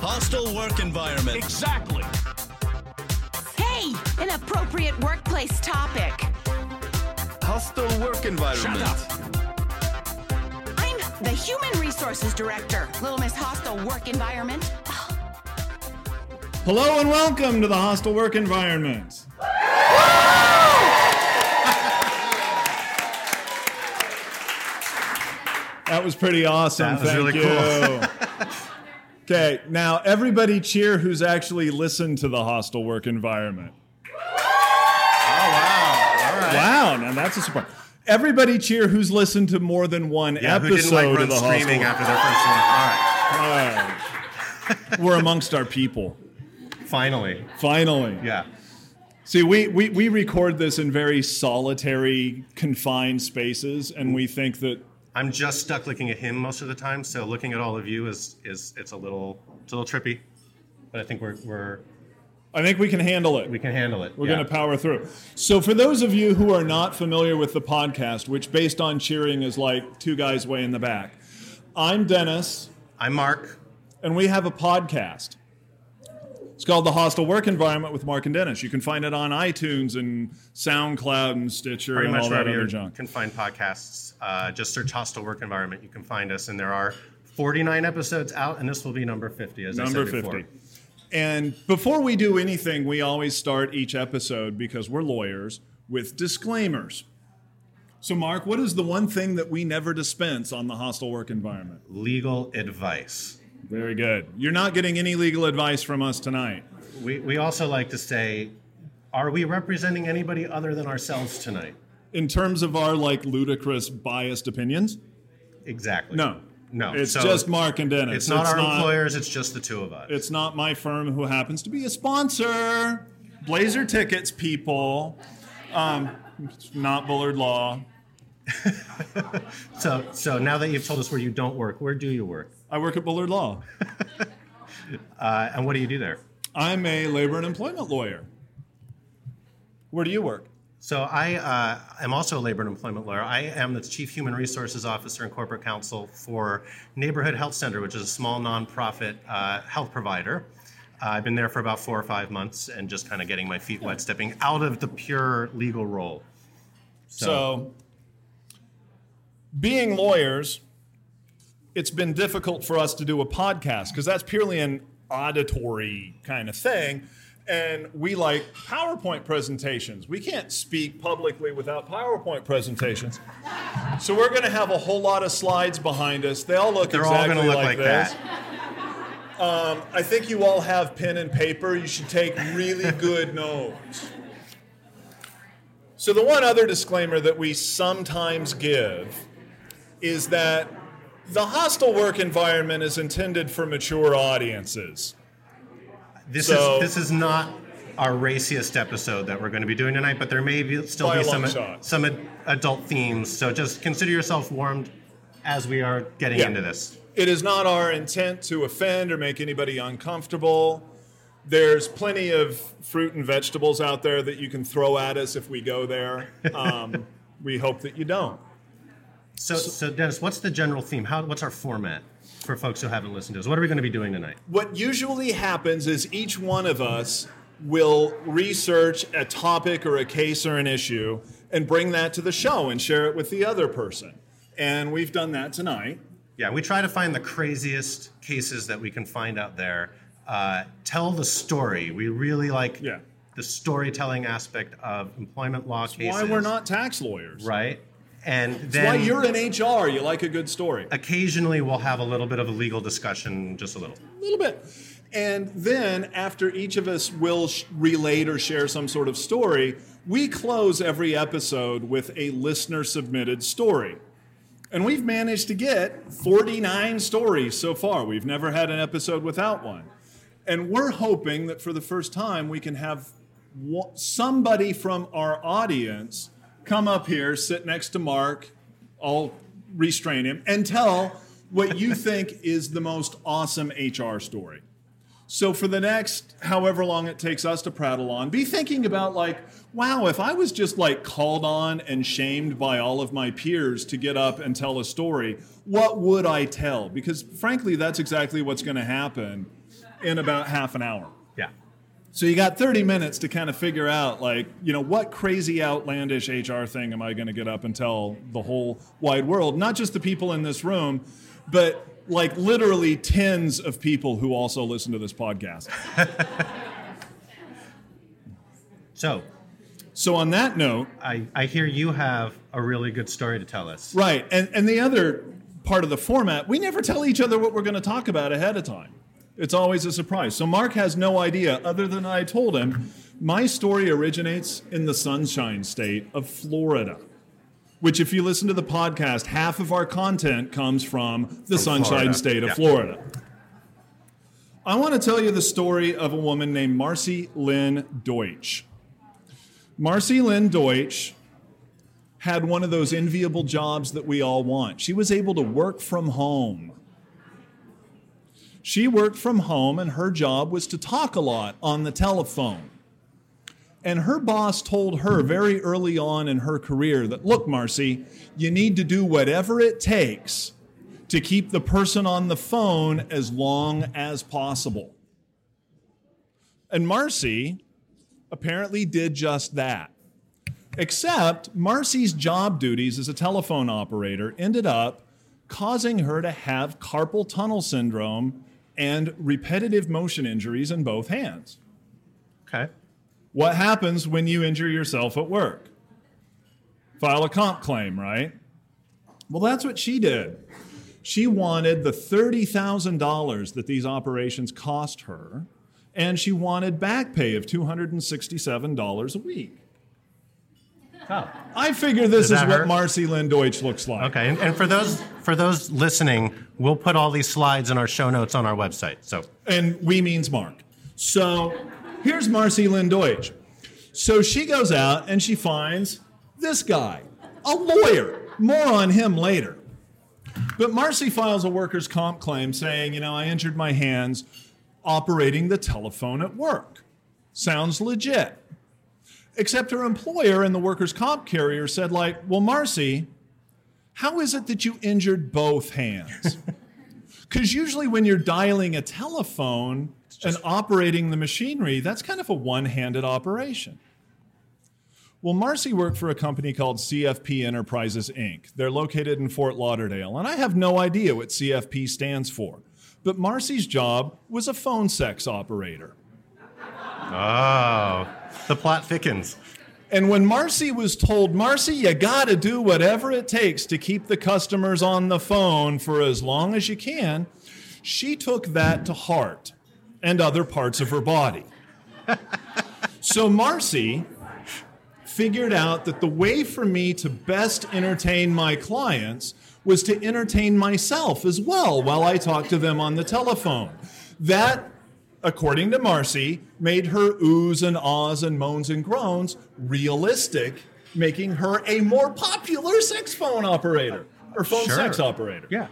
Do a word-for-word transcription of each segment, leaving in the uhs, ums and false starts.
Hostile work environment. Exactly. Hey, an appropriate workplace topic. Hostile work environment. Shut up. I'm the Human Resources Director, Little Miss Hostile Work Environment. Hello and welcome to the Hostile Work Environment. That was pretty awesome. That was Thank really you. Cool. Okay, now everybody cheer who's actually listened to the Hostile Work Environment. Oh, wow. All right. Wow, now that's a surprise. Everybody cheer who's listened to more than one yeah, episode who didn't, like, of the streaming Hostile Work. After their first one. All right. All right. We're amongst our people. Finally. Finally. Yeah. See, we, we, we record this in very solitary, confined spaces, and we think that I'm just stuck looking at him most of the time, so looking at all of you is, is it's a little it's a little trippy, but I think we're we're I think we can handle it. We can handle it. We're yeah. going to power through. So for those of you who are not familiar with the podcast, which based on cheering is like two guys way in the back, I'm Dennis. I'm Mark. And we have a podcast. It's called The Hostile Work Environment with Mark and Dennis. You can find it on iTunes and SoundCloud and Stitcher Pretty and all that other junk. You can find podcasts. Uh, just search Hostile Work Environment. You can find us. And there are forty-nine episodes out, and this will be number fifty, as number I said before. fifty. And before we do anything, we always start each episode, because we're lawyers, with disclaimers. So, Mark, what is the one thing that we never dispense on the Hostile Work Environment? Legal advice. Very good. You're not getting any legal advice from us tonight. We we also like to say, are we representing anybody other than ourselves tonight? In terms of our, like, ludicrous, biased opinions? Exactly. No. No. It's so just Mark and Dennis. It's not it's our not, employers. It's just the two of us. It's not my firm, who happens to be a sponsor. Blazer Tickets, people. Um, not Bullard Law. so so now that you've told us where you don't work, where do you work? I work at Bullard Law. uh, and what do you do there? I'm a labor and employment lawyer. Where do you work? So I uh, am also a labor and employment lawyer. I am the Chief Human Resources Officer and Corporate Counsel for Neighborhood Health Center, which is a small nonprofit uh, health provider. Uh, I've been there for about four or five months and just kind of getting my feet wet, stepping out of the pure legal role. So, so being lawyers, it's been difficult for us to do a podcast because that's purely an auditory kind of thing. And we like PowerPoint presentations. We can't speak publicly without PowerPoint presentations. So we're going to have a whole lot of slides behind us. They all look They're exactly all look like, like this. That. Um, I think you all have pen and paper. You should take really good notes. So the one other disclaimer that we sometimes give is that the Hostile Work Environment is intended for mature audiences. This so, is this is not our raciest episode that we're going to be doing tonight, but there may be, still be some shot. some ad, adult themes. So just consider yourself warned as we are getting yeah. into this. It is not our intent to offend or make anybody uncomfortable. There's plenty of fruit and vegetables out there that you can throw at us if we go there. Um, we hope that you don't. So, so, Dennis, what's the general theme? How, what's our format for folks who haven't listened to us? What are we going to be doing tonight? What usually happens is each one of us will research a topic or a case or an issue and bring that to the show and share it with the other person. And we've done that tonight. Yeah, we try to find the craziest cases that we can find out there. Uh, tell the story. We really like yeah. the storytelling aspect of employment law That's cases. Why we're not tax lawyers. Right. And then that's why you're in H R. You like a good story. Occasionally, we'll have a little bit of a legal discussion, just a little. A little bit. And then, after each of us will sh- relate or share some sort of story, we close every episode with a listener-submitted story. And we've managed to get forty-nine stories so far. We've never had an episode without one. And we're hoping that for the first time, we can have w- somebody from our audience come up here, sit next to Mark, I'll restrain him, and tell what you think is the most awesome H R story. So for the next however long it takes us to prattle on, be thinking about, like, wow, if I was just, like, called on and shamed by all of my peers to get up and tell a story, what would I tell? Because, frankly, that's exactly what's going to happen in about half an hour. Yeah. So you got thirty minutes to kind of figure out, like, you know, what crazy outlandish H R thing am I going to get up and tell the whole wide world? Not just the people in this room, but like literally tens of people who also listen to this podcast. So, so on that note, I, I hear you have a really good story to tell us. Right. And, and the other part of the format, we never tell each other what we're going to talk about ahead of time. It's always a surprise. So Mark has no idea, other than I told him, my story originates in the sunshine state of Florida, which if you listen to the podcast, half of our content comes from the from sunshine Florida. state of yeah. Florida. I want to tell you the story of a woman named Marcy Lynn Deutsch. Marcy Lynn Deutsch had one of those enviable jobs that we all want. She was able to work from home. She worked from home, and her job was to talk a lot on the telephone. And her boss told her very early on in her career that, look, Marcy, you need to do whatever it takes to keep the person on the phone as long as possible. And Marcy apparently did just that. Except Marcy's job duties as a telephone operator ended up causing her to have carpal tunnel syndrome and repetitive motion injuries in both hands. Okay. What happens when you injure yourself at work? File a comp claim, right? Well, that's what she did. She wanted the thirty thousand dollars that these operations cost her, and she wanted back pay of two hundred sixty-seven dollars a week. Oh. I figure this is what hurt? Marcy Lynn Deutsch looks like. Okay, and, and for those for those listening, we'll put all these slides in our show notes on our website. So, and we means Mark. So here's Marcy Lynn Deutsch. So she goes out and she finds this guy, a lawyer. More on him later. But Marcy files a workers' comp claim saying, you know, I injured my hands operating the telephone at work. Sounds legit. Except her employer and the workers' comp carrier said, like, well, Marcy, how is it that you injured both hands? Because usually when you're dialing a telephone and operating the machinery, that's kind of a one-handed operation. Well, Marcy worked for a company called C F P Enterprises, Incorporated. They're located in Fort Lauderdale, and I have no idea what C F P stands for. But Marcy's job was a phone sex operator. Oh, the plot thickens. And when Marcy was told, Marcy, you got to do whatever it takes to keep the customers on the phone for as long as you can, she took that to heart and other parts of her body. So Marcy figured out that the way for me to best entertain my clients was to entertain myself as well while I talked to them on the telephone. That, according to Marcy, made her oohs and ahs and moans and groans realistic, making her a more popular sex phone operator, or phone sure. sex operator. Yeah.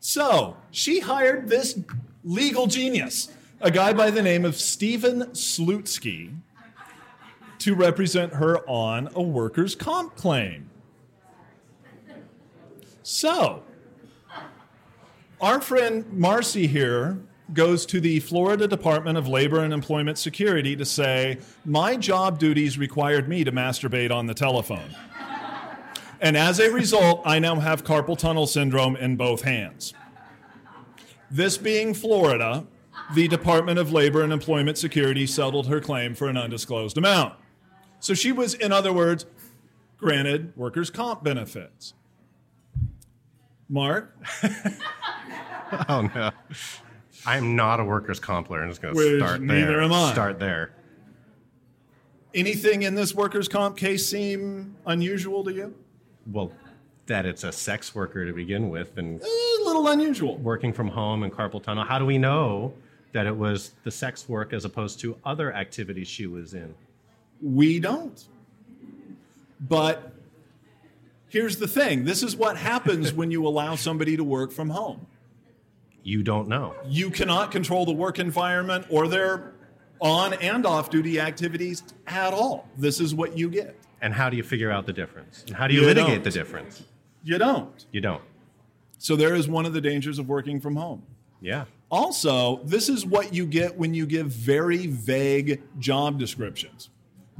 So she hired this legal genius, a guy by the name of Stephen Slutsky, to represent her on a workers' comp claim. So our friend Marcy here goes to the Florida Department of Labor and Employment Security to say, my job duties required me to masturbate on the telephone. And as a result, I now have carpal tunnel syndrome in both hands. This being Florida, the Department of Labor and Employment Security settled her claim for an undisclosed amount. So she was, in other words, granted workers' comp benefits. Mark? Oh, no. I am not a workers' comp lawyer. I'm just going to start there. Neither am I. Start there. Anything in this workers' comp case seem unusual to you? Well, that it's a sex worker to begin with, and a little unusual. Working from home and carpal tunnel. How do we know that it was the sex work as opposed to other activities she was in? We don't. But here's the thing. This is what happens when you allow somebody to work from home. You don't know. You cannot control the work environment or their on and off duty activities at all. This is what you get. And how do you figure out the difference? And how do you, you litigate don't. the difference? You don't. You don't. So there is one of the dangers of working from home. Yeah. Also, this is what you get when you give very vague job descriptions.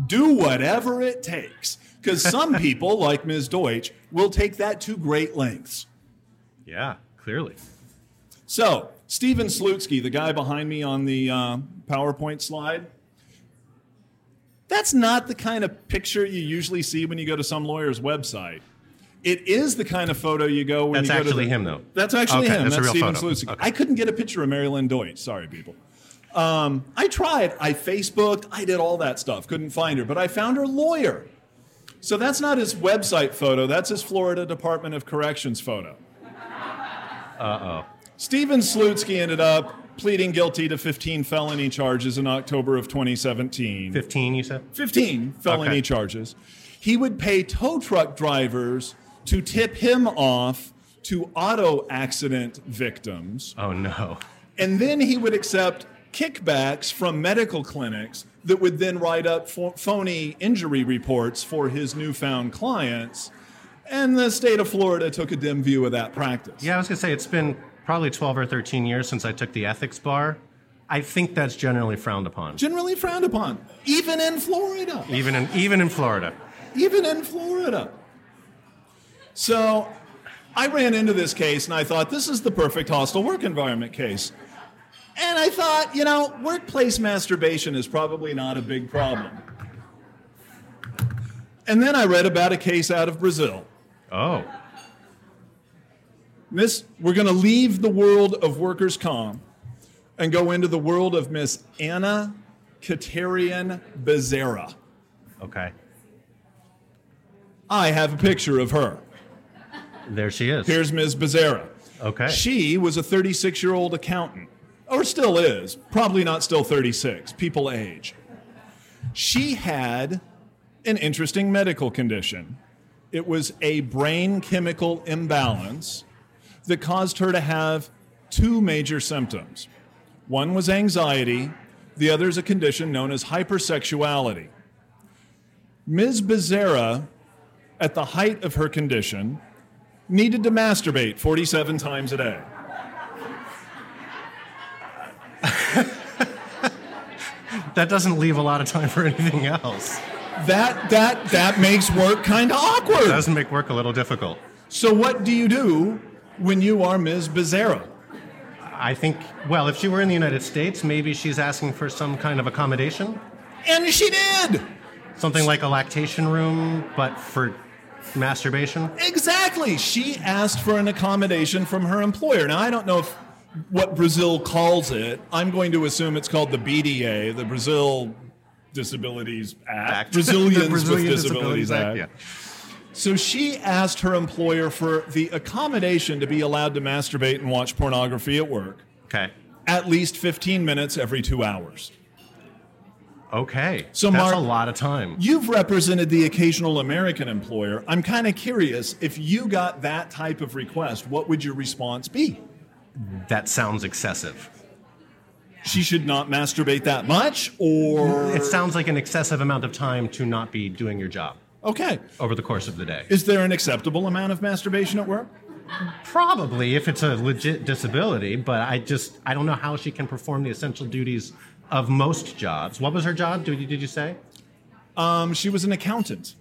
Do whatever it takes. Because some people, like Miz Deutsch, will take that to great lengths. Yeah, clearly. So, Stephen Slutsky, the guy behind me on the uh, PowerPoint slide, that's not the kind of picture you usually see when you go to some lawyer's website. It is the kind of photo you go when that's you go to... That's actually him, though. That's actually okay, him. That's, that's Stephen Slutsky. Okay. I couldn't get a picture of Marcy Lynn Deutsch. Sorry, people. Um, I tried. I Facebooked. I did all that stuff. Couldn't find her. But I found her lawyer. So that's not his website photo. That's his Florida Department of Corrections photo. Uh-oh. Stephen Slutsky ended up pleading guilty to fifteen felony charges in October of twenty seventeen. fifteen, you said? fifteen felony okay. charges. He would pay tow truck drivers to tip him off to auto accident victims. Oh, no. And then he would accept kickbacks from medical clinics that would then write up phony injury reports for his newfound clients. And the state of Florida took a dim view of that practice. Yeah, I was going to say, it's been probably twelve or thirteen years since I took the ethics bar. I think that's generally frowned upon. Generally frowned upon, even in Florida. Even in even in Florida. Even in Florida. So I ran into this case, and I thought, this is the perfect hostile work environment case. And I thought, you know, workplace masturbation is probably not a big problem. And then I read about a case out of Brazil. Oh. Miss, we're going to leave the world of workers' comp and go into the world of Miss Anna Katerian Bezera. Okay. I have a picture of her. There she is. Here's Miz Bezera. Okay. She was a thirty-six-year-old accountant, or still is, probably not still thirty-six. People age. She had an interesting medical condition. It was a brain chemical imbalance that caused her to have two major symptoms. One was anxiety. The other is a condition known as hypersexuality. Miz Bezera, at the height of her condition, needed to masturbate forty-seven times a day. That doesn't leave a lot of time for anything else. That that that makes work kind of awkward. It doesn't make work a little difficult. So what do you do when you are Miz Bezera? I think, well, if she were in the United States, maybe she's asking for some kind of accommodation. And she did! Something like a lactation room, but for masturbation? Exactly! She asked for an accommodation from her employer. Now, I don't know if what Brazil calls it. I'm going to assume it's called the B D A, the Brazil Disabilities Act. Act. Brazilians Brazilian with Disabilities, Disabilities Act. Act. Yeah. So she asked her employer for the accommodation to be allowed to masturbate and watch pornography at work. Okay. At least fifteen minutes every two hours. Okay. So Mark, that's a lot of time. You've represented the occasional American employer. I'm kind of curious, if you got that type of request, what would your response be? That sounds excessive. She should not masturbate that much, or... It sounds like an excessive amount of time to not be doing your job. Okay. Over the course of the day. Is there an acceptable amount of masturbation at work? Probably, if it's a legit disability, but I just, I don't know how she can perform the essential duties of most jobs. What was her job, did you, did you say? Um, she was an accountant.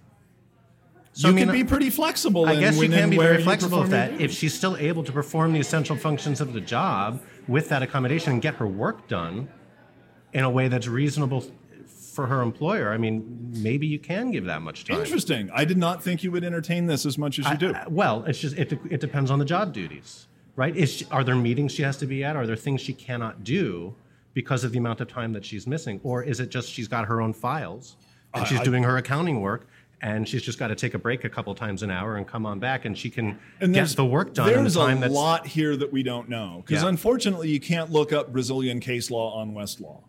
So you can be pretty flexible. I guess you can be very flexible with that if she's still able to perform the essential functions of the job with that accommodation and get her work done in a way that's reasonable for her employer. I mean, maybe you can give that much time. Interesting. I did not think you would entertain this as much as you do. I, I, well, it's just it, it depends on the job duties, right? Is she, are there meetings she has to be at? Are there things she cannot do because of the amount of time that she's missing? Or is it just she's got her own files and uh, she's I, doing her accounting work? And she's just got to take a break a couple times an hour and come on back, and she can and get the work done in the time that's... There's a lot here that we don't know, because yeah. Unfortunately you can't look up Brazilian case law on Westlaw.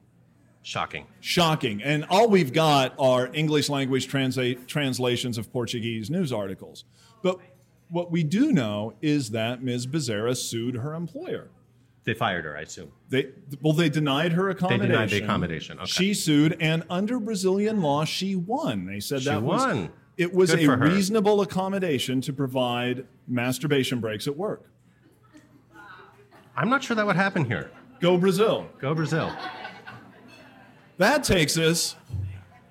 Shocking. Shocking. And all we've got are English language translate, translations of Portuguese news articles. But what we do know is that Miz Bezera sued her employer. They fired her, I assume. They Well, they denied her accommodation. They denied the accommodation. Okay. She sued, and under Brazilian law, she won. They said she that won. Was, it was Good a reasonable accommodation to provide masturbation breaks at work. I'm not sure that would happen here. Go Brazil. Go Brazil. That takes us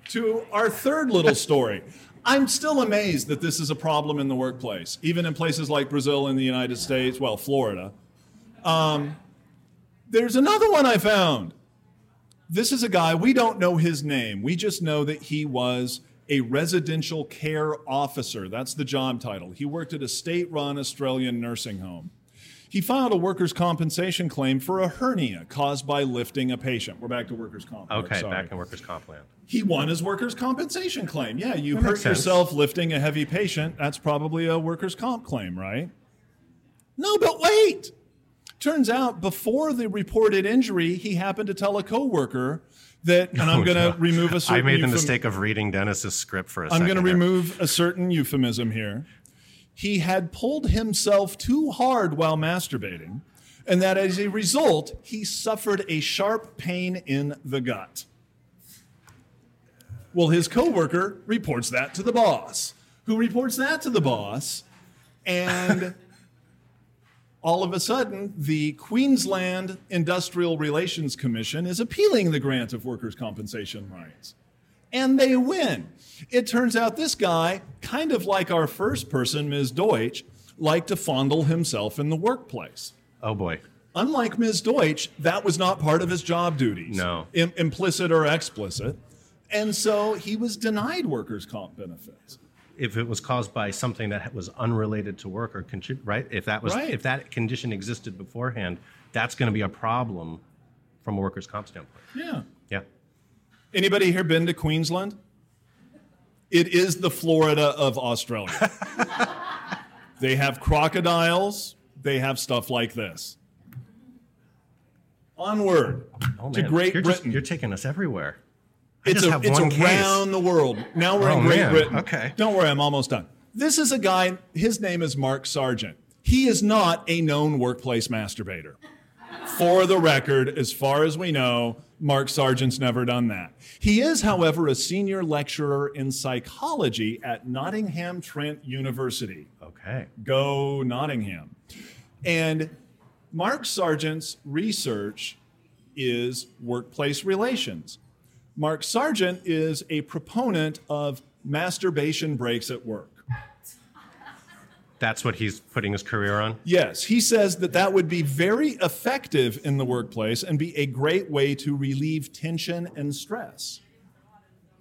to our third little story. I'm still amazed that this is a problem in the workplace, even in places like Brazil and the United States, well, Florida. Um, there's another one I found. This is a guy, we don't know his name. We just know that he was a residential care officer. That's the job title. He worked at a state-run Australian nursing home. He filed a workers' compensation claim for a hernia caused by lifting a patient. We're back to workers' comp. Okay, sorry. Back in workers' comp land. He won his workers' compensation claim. Yeah, you that hurt yourself lifting a heavy patient. That's probably a workers' comp claim, right? No, but wait. Turns out before the reported injury, he happened to tell a coworker that, and I'm oh, going to no. remove a certain I made the euphem- mistake of reading Dennis's script for a I'm second. I'm going to remove a certain euphemism here. He had pulled himself too hard while masturbating, and that as a result, he suffered a sharp pain in the gut. Well, his coworker reports that to the boss, who reports that to the boss, and all of a sudden, the Queensland Industrial Relations Commission is appealing the grant of workers' compensation rights. And they win. It turns out this guy, kind of like our first person, Miz Deutsch, liked to fondle himself in the workplace. Oh, boy. Unlike Miz Deutsch, that was not part of his job duties. No. Im- implicit or explicit. And so he was denied workers' comp benefits. If it was caused by something that was unrelated to work or contribute, right? If that was, right. If that condition existed beforehand, that's going to be a problem from a workers' comp standpoint. Yeah. Yeah. Anybody here been to Queensland? It is the Florida of Australia. They have crocodiles. They have stuff like this. Onward oh, to Great you're Britain. Just, you're taking us everywhere. I it's just a, have it's one around case. The world. Now we're oh, in Great man. Britain. Okay. Don't worry, I'm almost done. This is a guy, his name is Mark Sargent. He is not a known workplace masturbator. For the record, as far as we know, Mark Sargent's never done that. He is, however, a senior lecturer in psychology at Nottingham Trent University. Okay. Go Nottingham. And Mark Sargent's research is workplace relations. Mark Sargent is a proponent of masturbation breaks at work. That's what he's putting his career on? Yes. He says that that would be very effective in the workplace and be a great way to relieve tension and stress.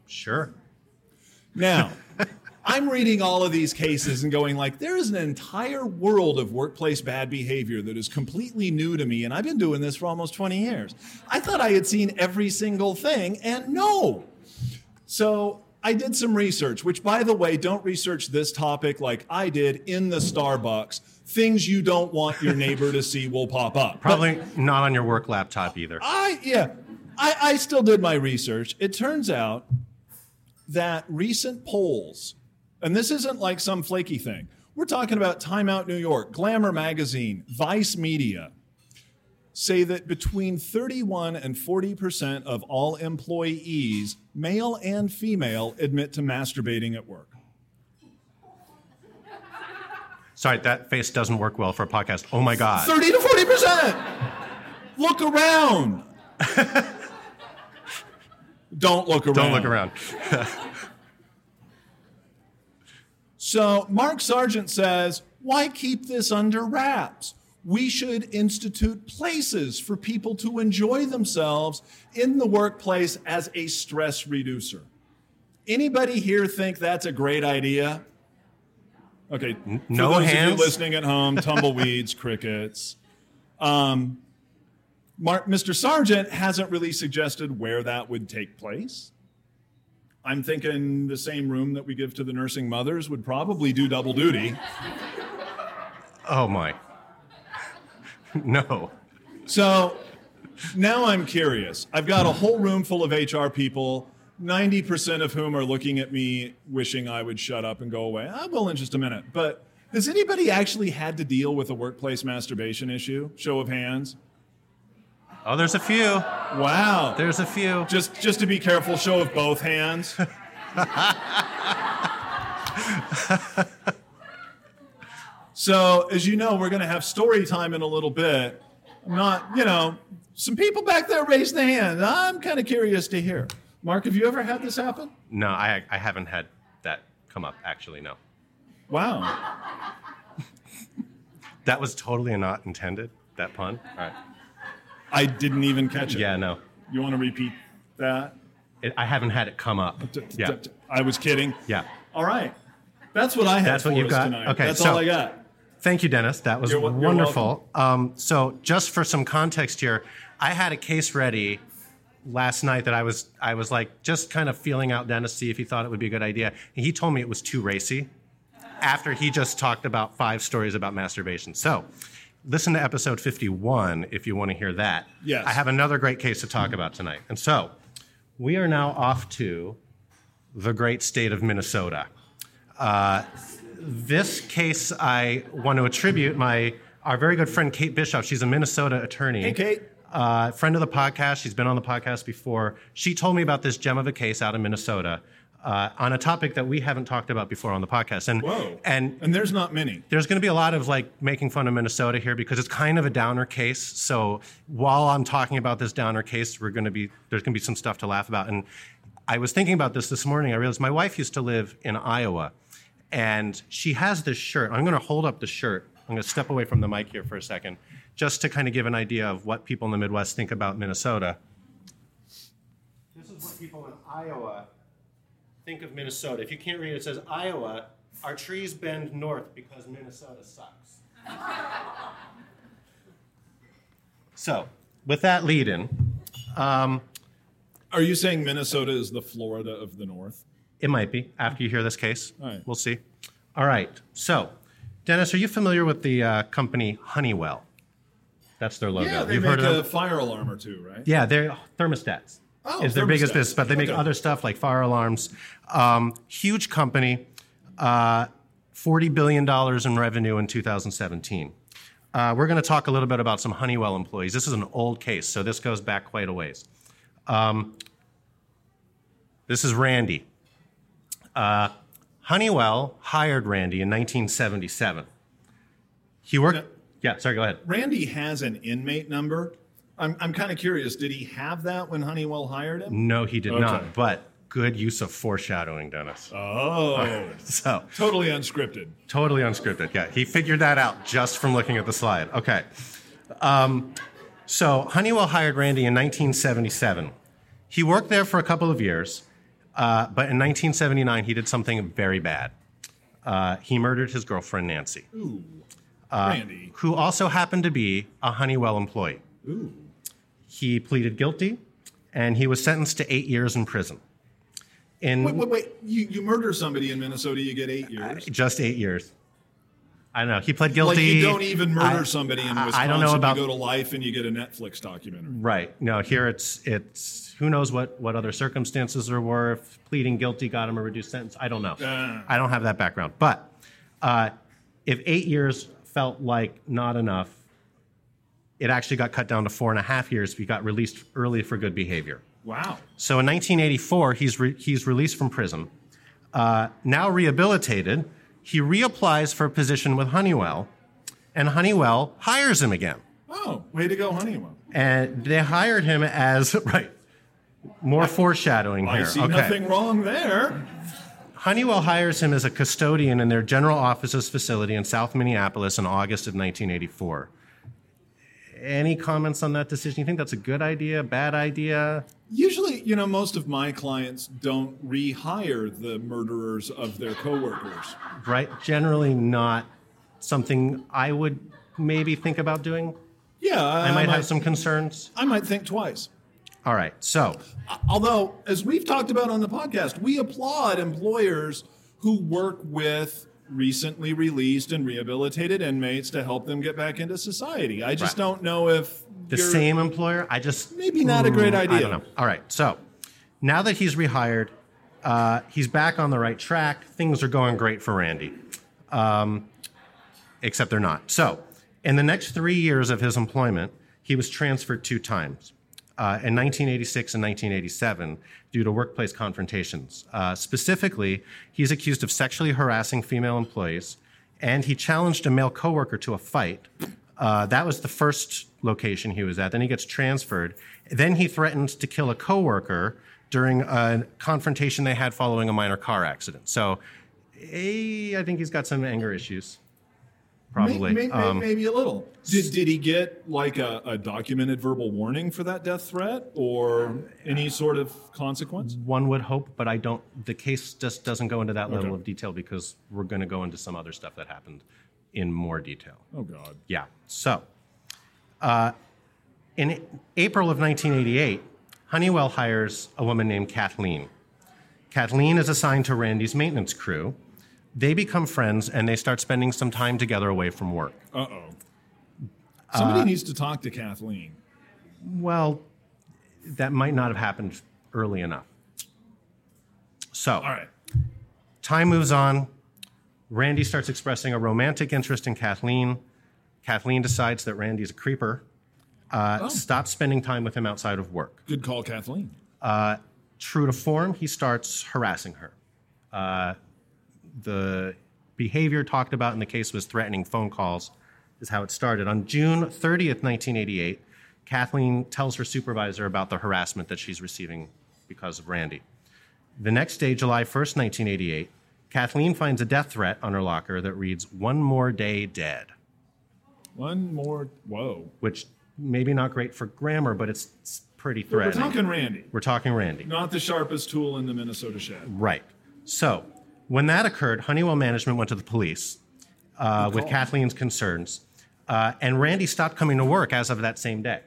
Sure. Now, I'm reading all of these cases and going like, there is an entire world of workplace bad behavior that is completely new to me, and I've been doing this for almost twenty years. I thought I had seen every single thing, and no. So I did some research, which, by the way, don't research this topic like I did in the Starbucks. Things you don't want your neighbor to see will pop up. Probably but not on your work laptop either. I yeah, I, I still did my research. It turns out that recent polls, and this isn't like some flaky thing. We're talking about Time Out New York, Glamour Magazine, Vice Media, say that between thirty-one and forty percent of all employees, male and female, admit to masturbating at work. Sorry, that face doesn't work well for a podcast. Oh, my God. thirty to forty percent. Look around. Don't look around. Don't look around. So Mark Sargent says, why keep this under wraps? We should institute places for people to enjoy themselves in the workplace as a stress reducer. Anybody here think that's a great idea? Okay, no for those hands. Of you listening at home, tumbleweeds, crickets. Um, Mark, Mister Sargent hasn't really suggested where that would take place. I'm thinking the same room that we give to the nursing mothers would probably do double duty. Oh, my. No. So now I'm curious. I've got a whole room full of H R people, ninety percent of whom are looking at me wishing I would shut up and go away. I will in just a minute. But has anybody actually had to deal with a workplace masturbation issue? Show of hands. Oh, there's a few. Wow. There's a few. Just just to be careful, show of both hands. So, as you know, we're going to have story time in a little bit. not, you know, some people back there raised their hand. I'm kind of curious to hear. Mark, have you ever had this happen? No, I I haven't had that come up, actually, no. Wow. That was totally not intended, that pun. All right. I didn't even catch it. Yeah, no. You want to repeat that? It, I haven't had it come up. D- d- yeah. d- I was kidding. Yeah. All right. That's what I had That's for what you've us got? Tonight. Okay, That's so, all I got. Thank you, Dennis. That was you're, wonderful. You're um, so just for some context here, I had a case ready last night that I was I was like just kind of feeling out Dennis, see if he thought it would be a good idea. And he told me it was too racy after he just talked about five stories about masturbation. So listen to episode fifty-one if you want to hear that. Yes. I have another great case to talk mm-hmm. about tonight. And so we are now off to the great state of Minnesota. Uh, this case I want to attribute my our very good friend Kate Bischoff. She's a Minnesota attorney. Hey, Kate. Uh, friend of the podcast. She's been on the podcast before. She told me about this gem of a case out of Minnesota uh, on a topic that we haven't talked about before on the podcast. And Whoa. And, and there's not many. There's going to be a lot of like making fun of Minnesota here because it's kind of a downer case. So while I'm talking about this downer case, we're going to be there's going to be some stuff to laugh about. And I was thinking about this this morning. I realized my wife used to live in Iowa, and she has this shirt. I'm going to hold up the shirt. I'm going to step away from the mic here for a second, just to kind of give an idea of what people in the Midwest think about Minnesota. This is what people in Iowa think of Minnesota. If you can't read it, it says, Iowa, our trees bend north because Minnesota sucks. So, with that lead-in... Um, Are you saying Minnesota is the Florida of the North? It might be, after you hear this case. All right. We'll see. All right. So, Dennis, are you familiar with the uh, company Honeywell? That's their logo. Yeah, they You've make heard a of fire alarm or two, right? Yeah, they're thermostats. Oh, is their thermostats. biggest business, but they make okay. other stuff like fire alarms. Um, huge company, uh, forty billion dollars in revenue in two thousand seventeen. Uh, we're going to talk a little bit about some Honeywell employees. This is an old case, so this goes back quite a ways. Um, this is Randy. Uh, Honeywell hired Randy in nineteen seventy-seven. He worked... Now, yeah, sorry, go ahead. Randy has an inmate number. I'm I'm kind of curious. Did he have that when Honeywell hired him? No, he did okay. not. But good use of foreshadowing, Dennis. Oh. Uh, so Totally unscripted. Totally unscripted, yeah. He figured that out just from looking at the slide. Okay. Um, so Honeywell hired Randy in nineteen seventy-seven. He worked there for a couple of years, uh, but in nineteen seventy-nine, he did something very bad. Uh, he murdered his girlfriend, Nancy, Ooh, uh, Randy. who also happened to be a Honeywell employee. Ooh. He pleaded guilty, and he was sentenced to eight years in prison. In, wait, wait, wait. You, you murder somebody in Minnesota, you get eight years? Uh, just eight years. I don't know. He pled guilty. Like you don't even murder I, somebody in Wisconsin. I don't know about, you go to life and you get a Netflix documentary. Right. No, here it's it's who knows what, what other circumstances there were. If pleading guilty got him a reduced sentence. I don't know. Uh, I don't have that background. But uh, if eight years felt like not enough, it actually got cut down to four and a half years. He got released early for good behavior. Wow. So in nineteen eighty-four, he's re- he's released from prison. Uh, now rehabilitated. He reapplies for a position with Honeywell, and Honeywell hires him again. Oh, way to go, Honeywell. And they hired him as, right, more I, foreshadowing I here. I see okay. nothing wrong there. Honeywell hires him as a custodian in their general offices facility in South Minneapolis in August of nineteen eighty-four. Any comments on that decision? You think that's a good idea, bad idea? Usually, you know, most of my clients don't rehire the murderers of their coworkers. Right? Generally not something I would maybe think about doing. Yeah. I, I might, might have some concerns. I might think twice. All right. So. Although, as we've talked about on the podcast, we applaud employers who work with recently released and rehabilitated inmates to help them get back into society. I just right. don't know if the you're same employer. I just maybe not mm, a great idea. I don't know. All right. So now that he's rehired, uh, he's back on the right track. Things are going great for Randy, um, except they're not. So in the next three years of his employment, he was transferred two times uh, in nineteen eighty-six and nineteen eighty-seven due to workplace confrontations. Uh, specifically, he's accused of sexually harassing female employees, and he challenged a male coworker to a fight. Uh, that was the first location he was at. Then he gets transferred. Then he threatens to kill a coworker during a confrontation they had following a minor car accident. So eh, I think he's got some anger issues. Probably. Maybe, maybe, um, maybe a little. Did did he get like a, a documented verbal warning for that death threat or um, any sort of consequence? One would hope, but I don't. The case just doesn't go into that level okay. of detail because we're going to go into some other stuff that happened in more detail. Oh, God. Yeah. So uh, in April of nineteen eighty-eight, Honeywell hires a woman named Kathleen. Kathleen is assigned to Randy's maintenance crew. They become friends, and they start spending some time together away from work. Uh-oh. Somebody uh, needs to talk to Kathleen. Well, that might not have happened early enough. So, all right. Time moves on. Randy starts expressing a romantic interest in Kathleen. Kathleen decides that Randy's a creeper. Uh, oh. Stops spending time with him outside of work. Good call, Kathleen. Uh, true to form, he starts harassing her. Uh... The behavior talked about in the case was threatening phone calls, is how it started. On June thirtieth, nineteen eighty-eight, Kathleen tells her supervisor about the harassment that she's receiving because of Randy. The next day, July first, nineteen eighty-eight, Kathleen finds a death threat on her locker that reads, "One more day dead." One more, whoa. Which maybe not great for grammar, but it's, it's pretty threatening. We're talking Randy. We're talking Randy. Not the sharpest tool in the Minnesota shed. Right. So, when that occurred, Honeywell management went to the police uh, with Kathleen's concerns, uh, and Randy stopped coming to work as of that same day.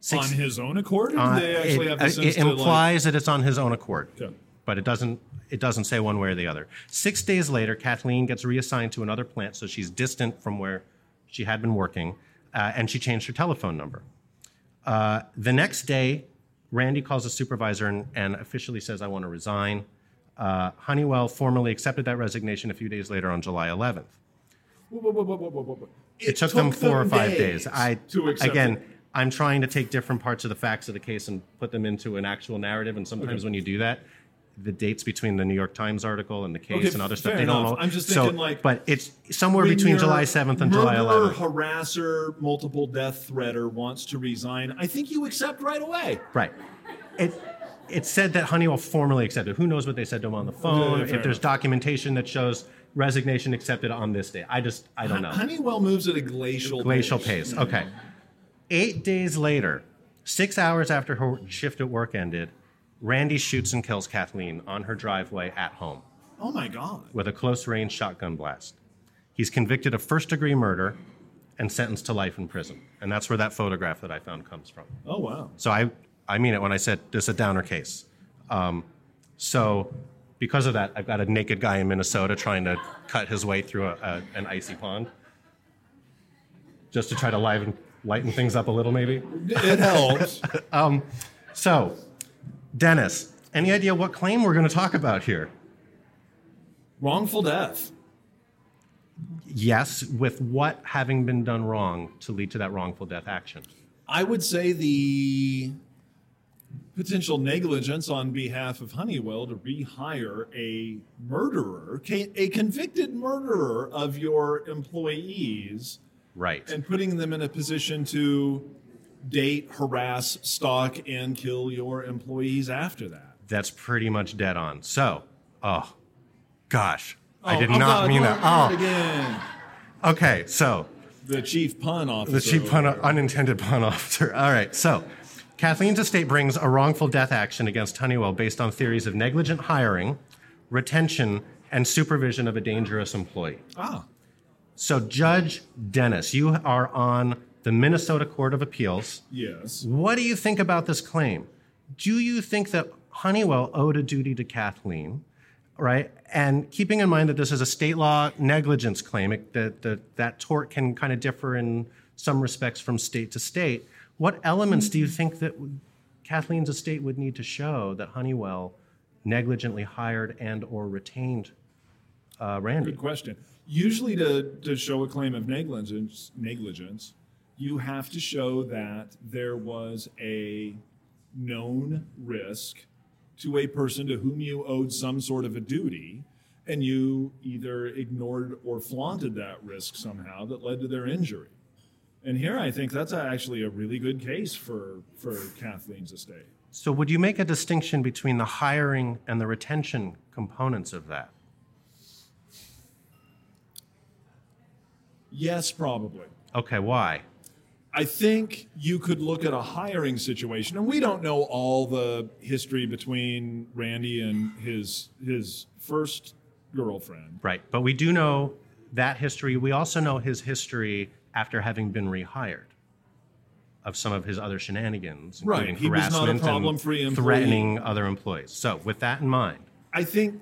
Six, on his own accord? Or do they actually uh, it have the sense it implies to, like, that it's on his own accord, yeah. but it doesn't it doesn't say one way or the other. Six days later, Kathleen gets reassigned to another plant, so she's distant from where she had been working, uh, and she changed her telephone number. Uh, the next day, Randy calls a supervisor and, and officially says, "I want to resign." Uh, Honeywell formally accepted that resignation a few days later on July eleventh. Whoa, whoa, whoa, whoa, whoa, whoa. It, it took, took them four them or five days. days. I to Again, it. I'm trying to take different parts of the facts of the case and put them into an actual narrative, and sometimes okay. when you do that, the dates between the New York Times article and the case okay, and other stuff, they enough. don't know. I'm just thinking so, like... But it's somewhere between July seventh and July eleventh. Harasser, multiple death threater wants to resign. I think you accept right away. Right. It... It said that Honeywell formally accepted. Who knows what they said to him on the phone, yeah, if there's enough. documentation that shows resignation accepted on this day. I just, I don't know. Honeywell moves at a glacial pace. Glacial pace, pace. Okay. Eight days later, six hours after her shift at work ended, Randy shoots and kills Kathleen on her driveway at home. Oh, my God. With a close-range shotgun blast. He's convicted of first-degree murder and sentenced to life in prison. And that's where that photograph that I found comes from. Oh, wow. So I... I mean it when I said this is a downer case. Um, so because of that, I've got a naked guy in Minnesota trying to cut his way through a, a, an icy pond just to try to liven, lighten things up a little maybe. It helps. um, so, Dennis, any idea what claim we're going to talk about here? Wrongful death. Yes, with what having been done wrong to lead to that wrongful death action? I would say the... potential negligence on behalf of Honeywell to rehire a murderer, a convicted murderer of your employees. Right. And putting them in a position to date, harass, stalk, and kill your employees after that. That's pretty much dead on. So, oh, gosh. Oh, I did oh, not God, mean that. Oh, again. Okay, so. The chief pun officer. The chief pun, unintended pun officer. All right, so. Kathleen's estate brings a wrongful death action against Honeywell based on theories of negligent hiring, retention, and supervision of a dangerous employee. Ah. So, Judge Dennis, you are on the Minnesota Court of Appeals. Yes. What do you think about this claim? Do you think that Honeywell owed a duty to Kathleen, right? And keeping in mind that this is a state law negligence claim, it, that, that that tort can kind of differ in some respects from state to state. What elements do you think that Kathleen's estate would need to show that Honeywell negligently hired and or retained uh, Randy? Good question. Usually to, to show a claim of negligence, negligence, you have to show that there was a known risk to a person to whom you owed some sort of a duty, and you either ignored or flaunted that risk somehow that led to their injury. And here I think that's actually a really good case for, for Kathleen's estate. So would you make a distinction between the hiring and the retention components of that? Yes, probably. Okay, why? I think you could look at a hiring situation, and we don't know all the history between Randy and his his first girlfriend. Right, but we do know that history. We also know his history after having been rehired of some of his other shenanigans, including right. he harassment was not a problem-free and employee. Threatening other employees. So with that in mind, I think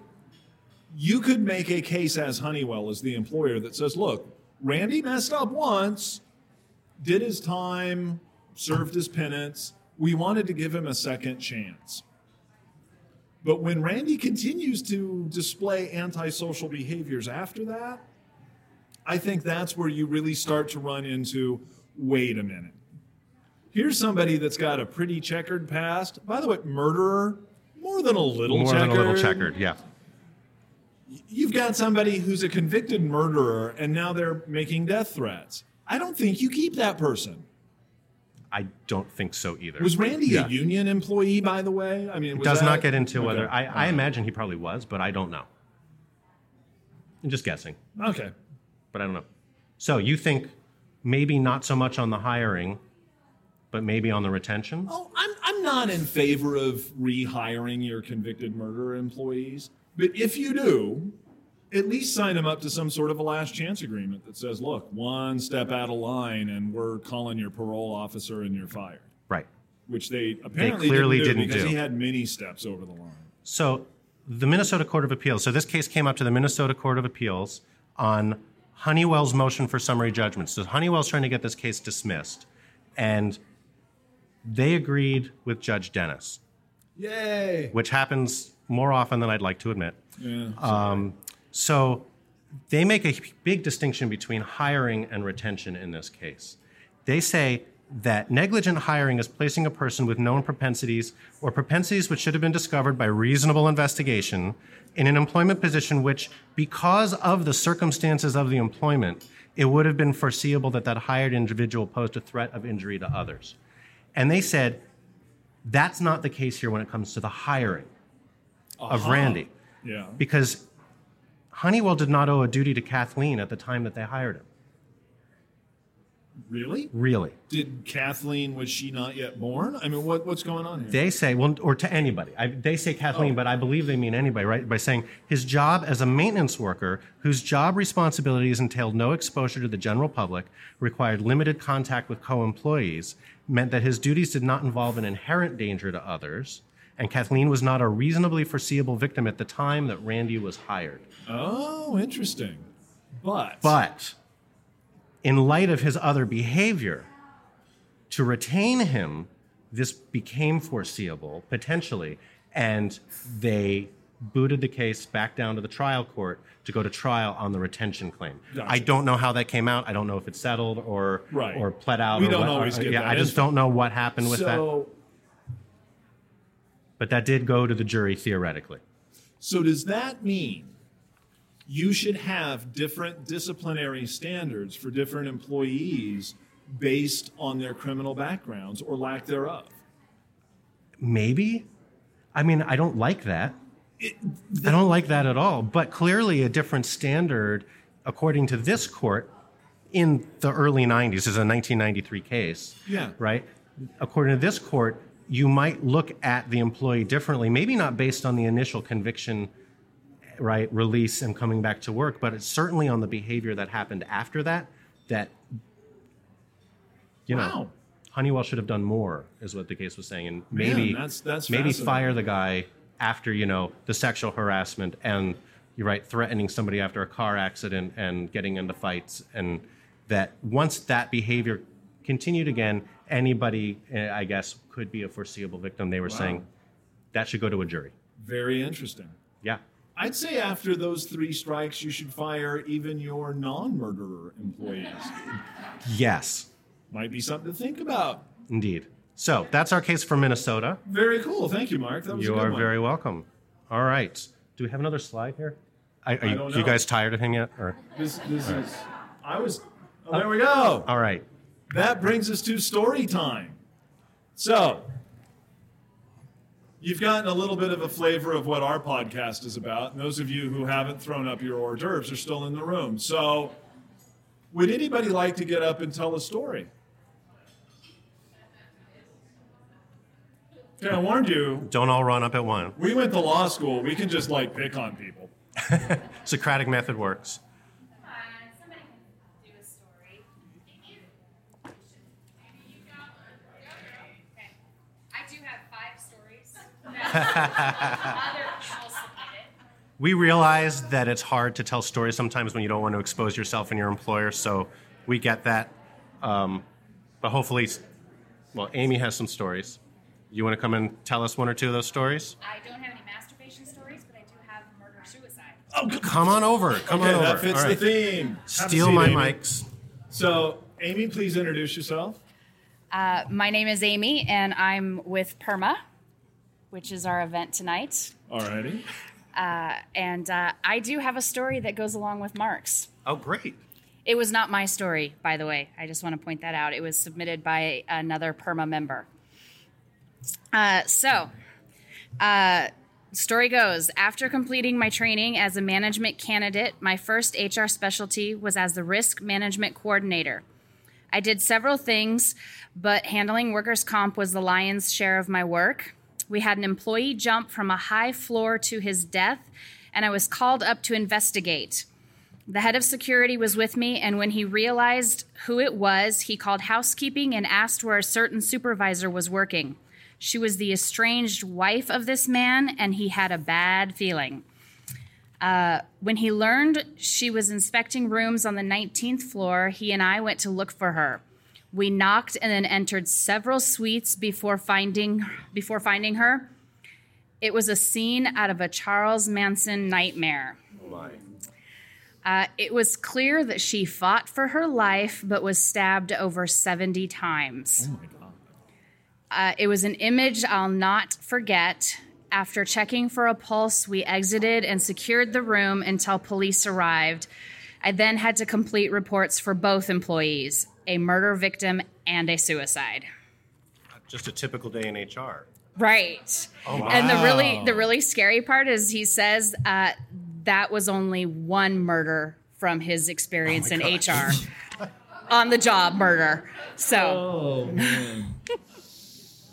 you could make a case as Honeywell, as the employer, that says, look, Randy messed up once, did his time, served his penance. We wanted to give him a second chance. But when Randy continues to display antisocial behaviors after that, I think that's where you really start to run into, wait a minute. Here's somebody that's got a pretty checkered past. By the way, murderer, more than a little more checkered. More than a little checkered, yeah. You've got somebody who's a convicted murderer, and now they're making death threats. I don't think you keep that person. I don't think so either. Was Randy yeah. a union employee, by the way? I mean, was it does that, not get into okay. whether I, I imagine he probably was, but I don't know. I'm just guessing. Okay, but I don't know. So you think maybe not so much on the hiring, but maybe on the retention? Oh, I'm I'm not in favor of rehiring your convicted murderer employees, but if you do, at least sign them up to some sort of a last chance agreement that says, look, one step out of line and we're calling your parole officer and you're fired. Right. Which they apparently they clearly didn't do didn't because do. He had many steps over the line. So the Minnesota Court of Appeals. So this case came up to the Minnesota Court of Appeals on Honeywell's motion for summary judgment. So Honeywell's trying to get this case dismissed. And they agreed with Judge Dennis. Yay! Which happens more often than I'd like to admit. Yeah. Um, So they make a big distinction between hiring and retention in this case. They say that negligent hiring is placing a person with known propensities or propensities which should have been discovered by reasonable investigation in an employment position which, because of the circumstances of the employment, it would have been foreseeable that that hired individual posed a threat of injury to others. And they said that's not the case here when it comes to the hiring uh-huh. of Randy. Yeah. Because Honeywell did not owe a duty to Kathleen at the time that they hired him. Really? Really. Did Kathleen, was she not yet born? I mean, what, what's going on here? They say, well, or to anybody. I, they say Kathleen, oh. but I believe they mean anybody, right? By saying his job as a maintenance worker, whose job responsibilities entailed no exposure to the general public, required limited contact with co-employees, meant that his duties did not involve an inherent danger to others, and Kathleen was not a reasonably foreseeable victim at the time that Randy was hired. Oh, interesting. But But in light of his other behavior, to retain him, this became foreseeable, potentially, and they booted the case back down to the trial court to go to trial on the retention claim. Gotcha. I don't know how that came out. I don't know if it settled or, right. or pled out. We or don't what, always or, get yeah, that. I just don't know what happened with so, that. But that did go to the jury, theoretically. So does that mean you should have different disciplinary standards for different employees based on their criminal backgrounds or lack thereof? Maybe. I mean, I don't like that. It, th- I don't like that at all. But clearly a different standard, according to this court, in the early nineties, this is a nineteen ninety-three case, yeah. right? According to this court, you might look at the employee differently, maybe not based on the initial conviction, right, release and coming back to work, but it's certainly on the behavior that happened after that, that, you wow. know, Honeywell should have done more, is what the case was saying. And maybe Man, that's, that's maybe fire the guy after, you know, the sexual harassment and, you're right, threatening somebody after a car accident and getting into fights. And that once that behavior continued again, anybody, I guess, could be a foreseeable victim. They were wow. saying that should go to a jury. Very interesting. Yeah. I'd say after those three strikes, you should fire even your non-murderer employees. Yes. Might be something to think about. Indeed. So that's our case for Minnesota. Very cool. Thank you, Mark. That was you a good are one. Very welcome. All right. Do we have another slide here? I, are I don't you, know. you guys tired of him yet? Or? This, this is, right. I was, oh, there we go. All right. that brings us to story time. So, you've gotten a little bit of a flavor of what our podcast is about. And those of you who haven't thrown up your hors d'oeuvres are still in the room. So, would anybody like to get up and tell a story? Okay, I warned you. Don't all run up at once. We went to law school. We can just, like, pick on people. Socratic method works. Come on, somebody can do a story. Thank you. Maybe you got one. Okay. I do have five stories. Other people submitted. We realize that it's hard to tell stories sometimes when you don't want to expose yourself and your employer, so we get that. Um, but hopefully, well, Amy has some stories. You want to come and tell us one or two of those stories? I don't have any masturbation stories, but I do have murder-suicide. Oh, come on over. Come okay, on over. That fits right. The theme. Steal my Amy. Mics. So, Amy, please introduce yourself. Uh, my name is Amy, and I'm with PERMA, which is our event tonight. All righty. Uh, and uh, I do have a story that goes along with Mark's. Oh, great. It was not my story, by the way. I just want to point that out. It was submitted by another PERMA member. Uh, so, uh, story goes, after completing my training as a management candidate, my first H R specialty was as the risk management coordinator. I did several things, but handling workers' comp was the lion's share of my work. We had an employee jump from a high floor to his death, and I was called up to investigate. The head of security was with me, and when he realized who it was, he called housekeeping and asked where a certain supervisor was working. She was the estranged wife of this man, and he had a bad feeling. Uh, when he learned she was inspecting rooms on the nineteenth floor, he and I went to look for her. We knocked and then entered several suites before finding, before finding her. It was a scene out of a Charles Manson nightmare. Oh my. Uh, it was clear that she fought for her life, but was stabbed over seventy times. Oh my God. Uh, it was an image I'll not forget. After checking for a pulse, we exited and secured the room until police arrived. I then had to complete reports for both employees, a murder victim and a suicide. Just a typical day in H R. Right. Oh, wow. And the really the really scary part is he says uh, that was only one murder from his experience oh in gosh. H R. On the job murder. So. Oh, man.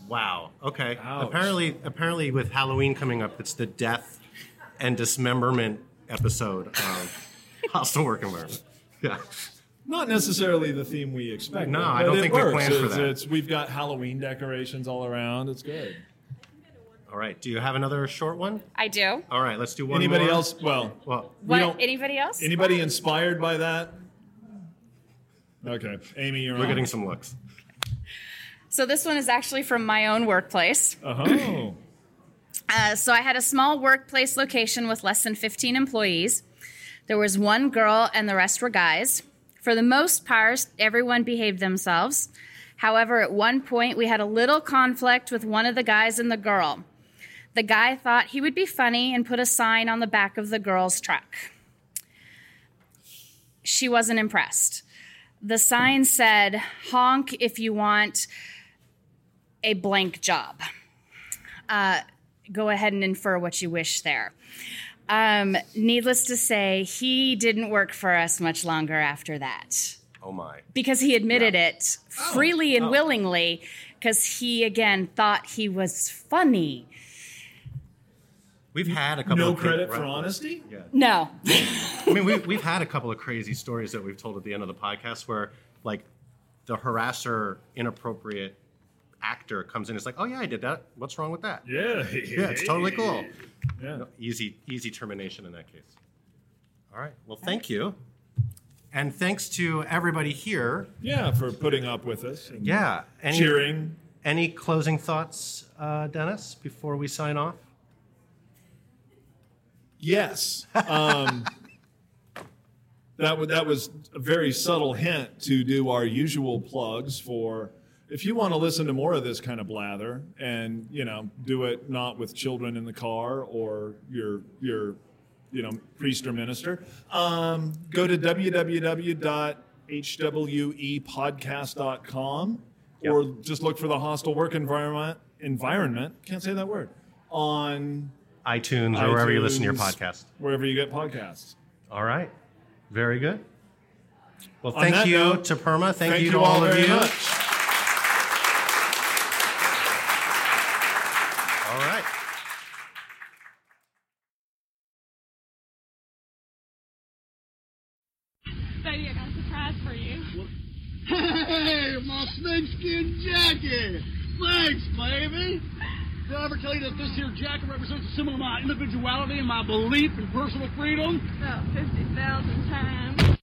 Wow. Okay. Ouch. Apparently, apparently, with Halloween coming up, it's the death and dismemberment episode of Hostile Work Environment. Yeah. Not necessarily the theme we expect. No, I don't think we planned for that. It's, we've got Halloween decorations all around. It's good. All right. Do you have another short one? I do. All right. Let's do one. Anybody more. else? Well. Well. What? We anybody else? Anybody inspired by that? Okay, Amy, you're. We're on. Getting some looks. So this one is actually from my own workplace. Uh-huh. uh, so I had a small workplace location with less than fifteen employees. There was one girl and the rest were guys. For the most part, everyone behaved themselves. However, at one point, we had a little conflict with one of the guys and the girl. The guy thought he would be funny and put a sign on the back of the girl's truck. She wasn't impressed. The sign said, honk if you want a blank job. Uh, go ahead and infer what you wish there. Um, needless to say, he didn't work for us much longer after that. Oh, my. Because he admitted yeah. it freely oh, and oh. willingly because he, again, thought he was funny. We've had a couple no of... No credit crazy, for right? honesty? Yeah. No. I mean, we've, we've had a couple of crazy stories that we've told at the end of the podcast where, like, the harasser inappropriate... actor comes in, it's like, oh yeah, I did that. What's wrong with that? Yeah, yeah, it's totally cool. Yeah, no, easy, easy termination in that case. All right. Well, thank you, and thanks to everybody here. Yeah, for putting up with us. And yeah, any, cheering. Any closing thoughts, uh, Dennis, before we sign off? Yes. Um, that w- that was a very subtle hint to do our usual plugs for. If you want to listen to more of this kind of blather and, you know, do it not with children in the car or your, your you know, priest or minister, um, go to w w w dot h w e podcast dot com, yep. or just look for the hostile work environment. Environment can't say that word on iTunes, iTunes or wherever you listen to your podcast. Wherever you get podcasts. All right, very good. Well, on thank you note, to PERMA. Thank, thank you to you all, all of you. Much. Snakeskin jacket! Thanks, baby! Did I ever tell you that this here jacket represents a symbol of my individuality and my belief in personal freedom? About fifty thousand times.